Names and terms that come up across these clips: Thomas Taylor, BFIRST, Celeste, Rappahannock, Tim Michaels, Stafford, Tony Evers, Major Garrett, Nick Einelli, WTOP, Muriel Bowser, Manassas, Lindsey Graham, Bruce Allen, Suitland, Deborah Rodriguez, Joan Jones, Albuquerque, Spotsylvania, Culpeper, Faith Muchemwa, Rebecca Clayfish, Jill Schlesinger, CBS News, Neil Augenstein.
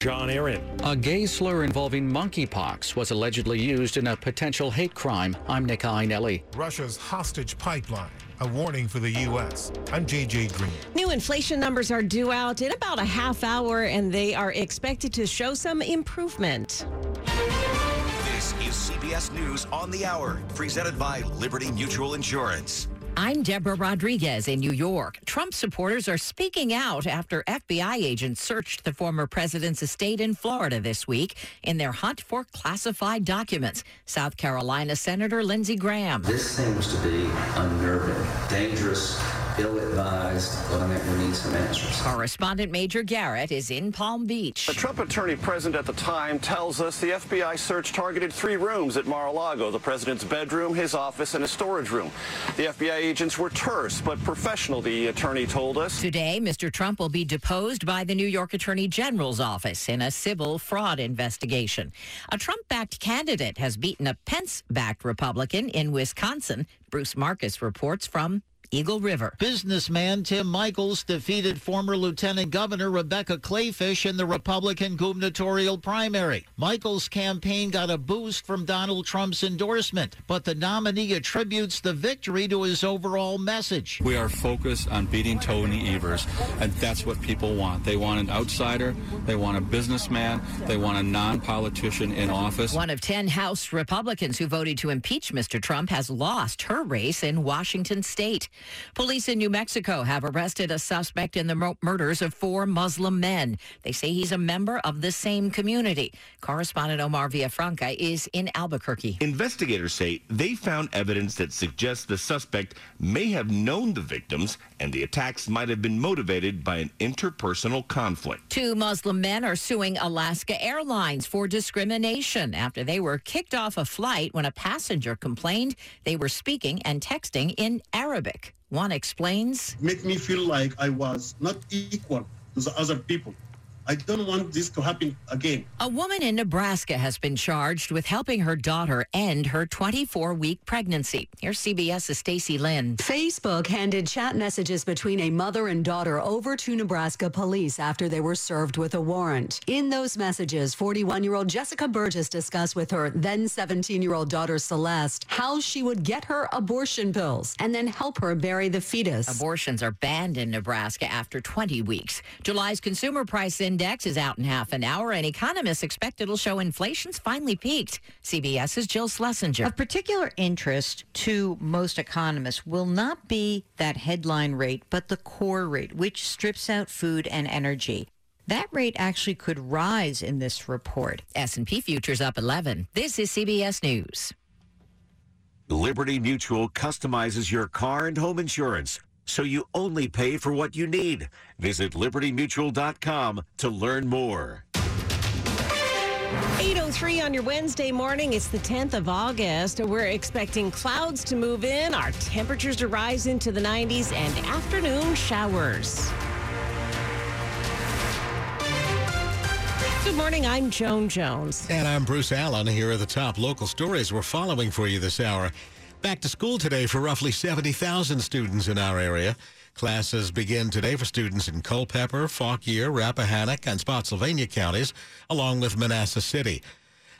John Aaron. A gay slur involving monkeypox was allegedly used in a potential hate crime. I'm Nick Einelli. Russia's hostage pipeline, a warning for the U.S. I'm JJ Green. New inflation numbers are due out in about a half hour, and they are expected to show some improvement. This is CBS News on the Hour, presented by Liberty Mutual Insurance. I'm Deborah Rodriguez in New York. Trump supporters are speaking out after FBI agents searched the former president's estate in Florida this week in their hunt for classified documents. South Carolina Senator Lindsey Graham. This seems to be unnerving, dangerous, ill-advised. I think we need some answers. Correspondent Major Garrett is in Palm Beach. The Trump attorney present at the time tells us the FBI search targeted three rooms at Mar-a-Lago, the president's bedroom, his office, and a storage room. The FBI agents were terse but professional, the attorney told us. Today, Mr. Trump will be deposed by the New York Attorney General's office in a civil fraud investigation. A Trump-backed candidate has beaten a Pence-backed Republican in Wisconsin. Bruce Marcus reports from Eagle River. Businessman Tim Michaels defeated former Lieutenant Governor Rebecca Clayfish in the Republican gubernatorial primary. Michaels' campaign got a boost from Donald Trump's endorsement, but the nominee attributes the victory to his overall message. We are focused on beating Tony Evers, and that's what people want. They want an outsider, they want a businessman, they want a non-politician in office. One of 10 House Republicans who voted to impeach Mr. Trump has lost her race in Washington state. Police in New Mexico have arrested a suspect in the murders of four Muslim men. They say he's a member of the same community. Correspondent Omar Villafranca is in Albuquerque. Investigators say they found evidence that suggests the suspect may have known the victims and the attacks might have been motivated by an interpersonal conflict. Two Muslim men are suing Alaska Airlines for discrimination after they were kicked off a flight when a passenger complained they were speaking and texting in Arabic. One explains. Make me feel like I was not equal to the other people. I don't want this to happen again. A woman in Nebraska has been charged with helping her daughter end her 24-week pregnancy. Here's CBS's Stacy Lynn. Facebook handed chat messages between a mother and daughter over to Nebraska police after they were served with a warrant. In those messages, 41-year-old Jessica Burgess discussed with her then 17-year-old daughter Celeste how she would get her abortion pills and then help her bury the fetus. Abortions are banned in Nebraska after 20 weeks. July's consumer price index is out in half an hour, and economists expect it'll show inflation's finally peaked. CBS's Jill Schlesinger. Of particular interest to most economists will not be that headline rate, but the core rate, which strips out food and energy. That rate actually could rise in this report. S&P futures up 11. This is CBS News. Liberty Mutual customizes your car and home insurance, so you only pay for what you need. Visit libertymutual.com to learn more. 8:03 on your Wednesday morning. It's the 10th of August. We're expecting clouds to move in, our temperatures to rise into the 90s, and afternoon showers. Good morning, I'm Joan Jones. And I'm Bruce Allen. Here are the top local stories we're following for you this hour. Back to school today for roughly 70,000 students in our area. Classes begin today for students in Culpeper, Fauquier, Rappahannock, and Spotsylvania counties, along with Manassas City.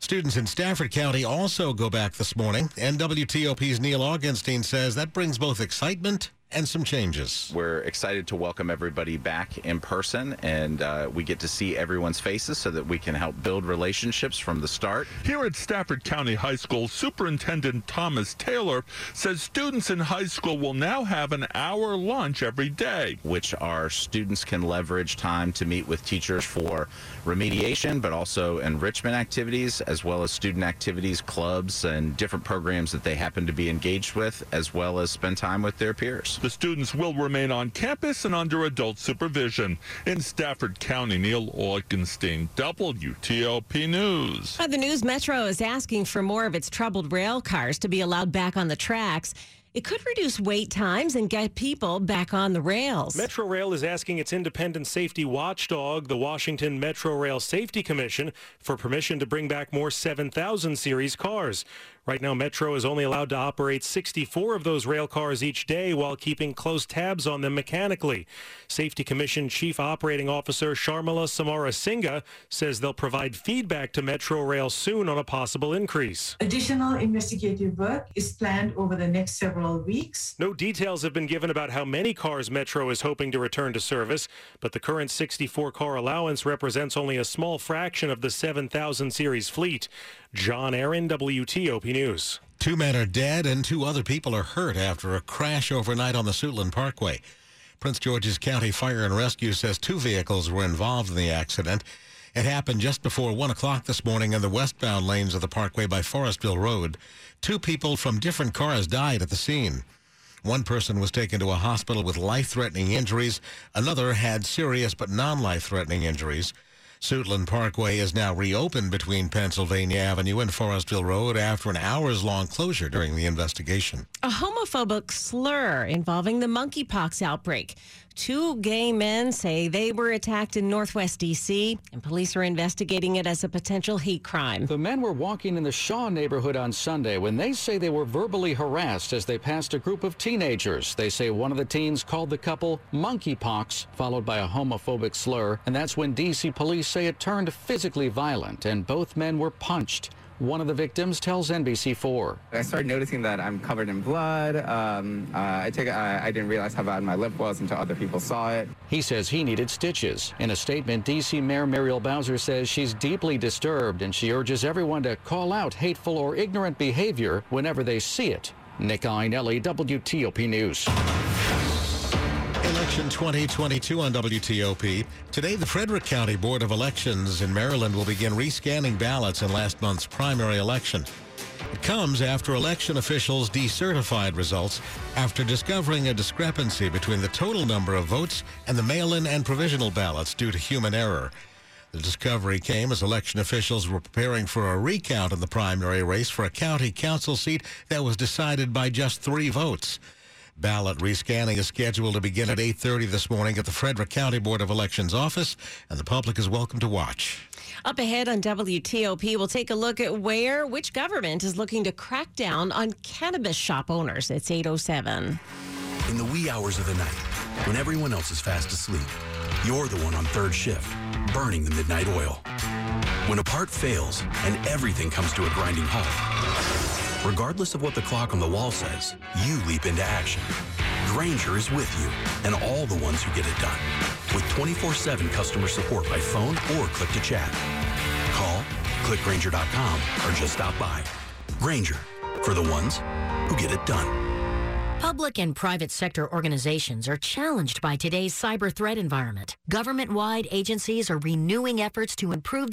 Students in Stafford County also go back this morning, and WTOP's Neil Augenstein says that brings both excitement and some changes. We're excited to welcome everybody back in person, and we get to see everyone's faces so that we can help build relationships from the start. Here at Stafford County High School, Superintendent Thomas Taylor says students in high school will now have an hour lunch every day, which our students can leverage time to meet with teachers for remediation, but also enrichment activities, as well as student activities, clubs, and different programs that they happen to be engaged with, as well as spend time with their peers. The students will remain on campus and under adult supervision. In Stafford County, Neil Augenstein, WTOP News. The News Metro is asking for more of its troubled rail cars to be allowed back on the tracks. It could reduce wait times and get people back on the rails. Metro Rail is asking its independent safety watchdog, the Washington Metro Rail Safety Commission, for permission to bring back more 7,000 series cars. Right now, Metro is only allowed to operate 64 of those rail cars each day while keeping close tabs on them mechanically. Safety Commission Chief Operating Officer Sharmila Samarasinghe says they'll provide feedback to Metro Rail soon on a possible increase. Additional investigative work is planned over the next several weeks. No details have been given about how many cars Metro is hoping to return to service, but the current 64-car allowance represents only a small fraction of the 7,000 series fleet. John Aaron, WTOP News. 2 men are dead and 2 other people are hurt after a crash overnight on the Suitland Parkway. Prince George's County Fire and Rescue says 2 vehicles were involved in the accident. It happened just before 1 o'clock this morning in the westbound lanes of the parkway by Forestville Road. 2 people from different cars died at the scene. 1 person was taken to a hospital with life-threatening injuries. Another had serious but non-life-threatening injuries. Suitland Parkway is now reopened between Pennsylvania Avenue and Forestville Road after an hours-long closure during the investigation. A homophobic slur involving the monkeypox outbreak. 2 gay men say they were attacked in Northwest D.C., and police are investigating it as a potential hate crime. The men were walking in the Shaw neighborhood on Sunday when they say they were verbally harassed as they passed a group of teenagers. They say one of the teens called the couple monkeypox, followed by a homophobic slur, and that's when D.C. police say it turned physically violent, and both men were punched. One of the victims tells NBC4. I started noticing that I'm covered in blood. I didn't realize how bad my lip was until other people saw it. He says he needed stitches. In a statement, D.C. Mayor Muriel Bowser says she's deeply disturbed and she urges everyone to call out hateful or ignorant behavior whenever they see it. Nick Einelli, WTOP News. Election 2022 on WTOP. Today, the Frederick County Board of Elections in Maryland will begin rescanning ballots in last month's primary election. It comes after election officials decertified results after discovering a discrepancy between the total number of votes and the mail-in and provisional ballots due to human error. The discovery came as election officials were preparing for a recount in the primary race for a county council seat that was decided by just 3 votes. Ballot rescanning is scheduled to begin at 8:30 this morning at the Frederick County Board of Elections office, and the public is welcome to watch. Up ahead on WTOP, we'll take a look at which government is looking to crack down on cannabis shop owners. It's 8:07. In the wee hours of the night, when everyone else is fast asleep, you're the one on third shift, burning the midnight oil. When a part fails and everything comes to a grinding halt, regardless of what the clock on the wall says, you leap into action. Grainger is with you and all the ones who get it done. With 24/7 customer support by phone or click to chat. Call, click Grainger.com, or just stop by. Grainger, for the ones who get it done. Public and private sector organizations are challenged by today's cyber threat environment. Government-wide agencies are renewing efforts to improve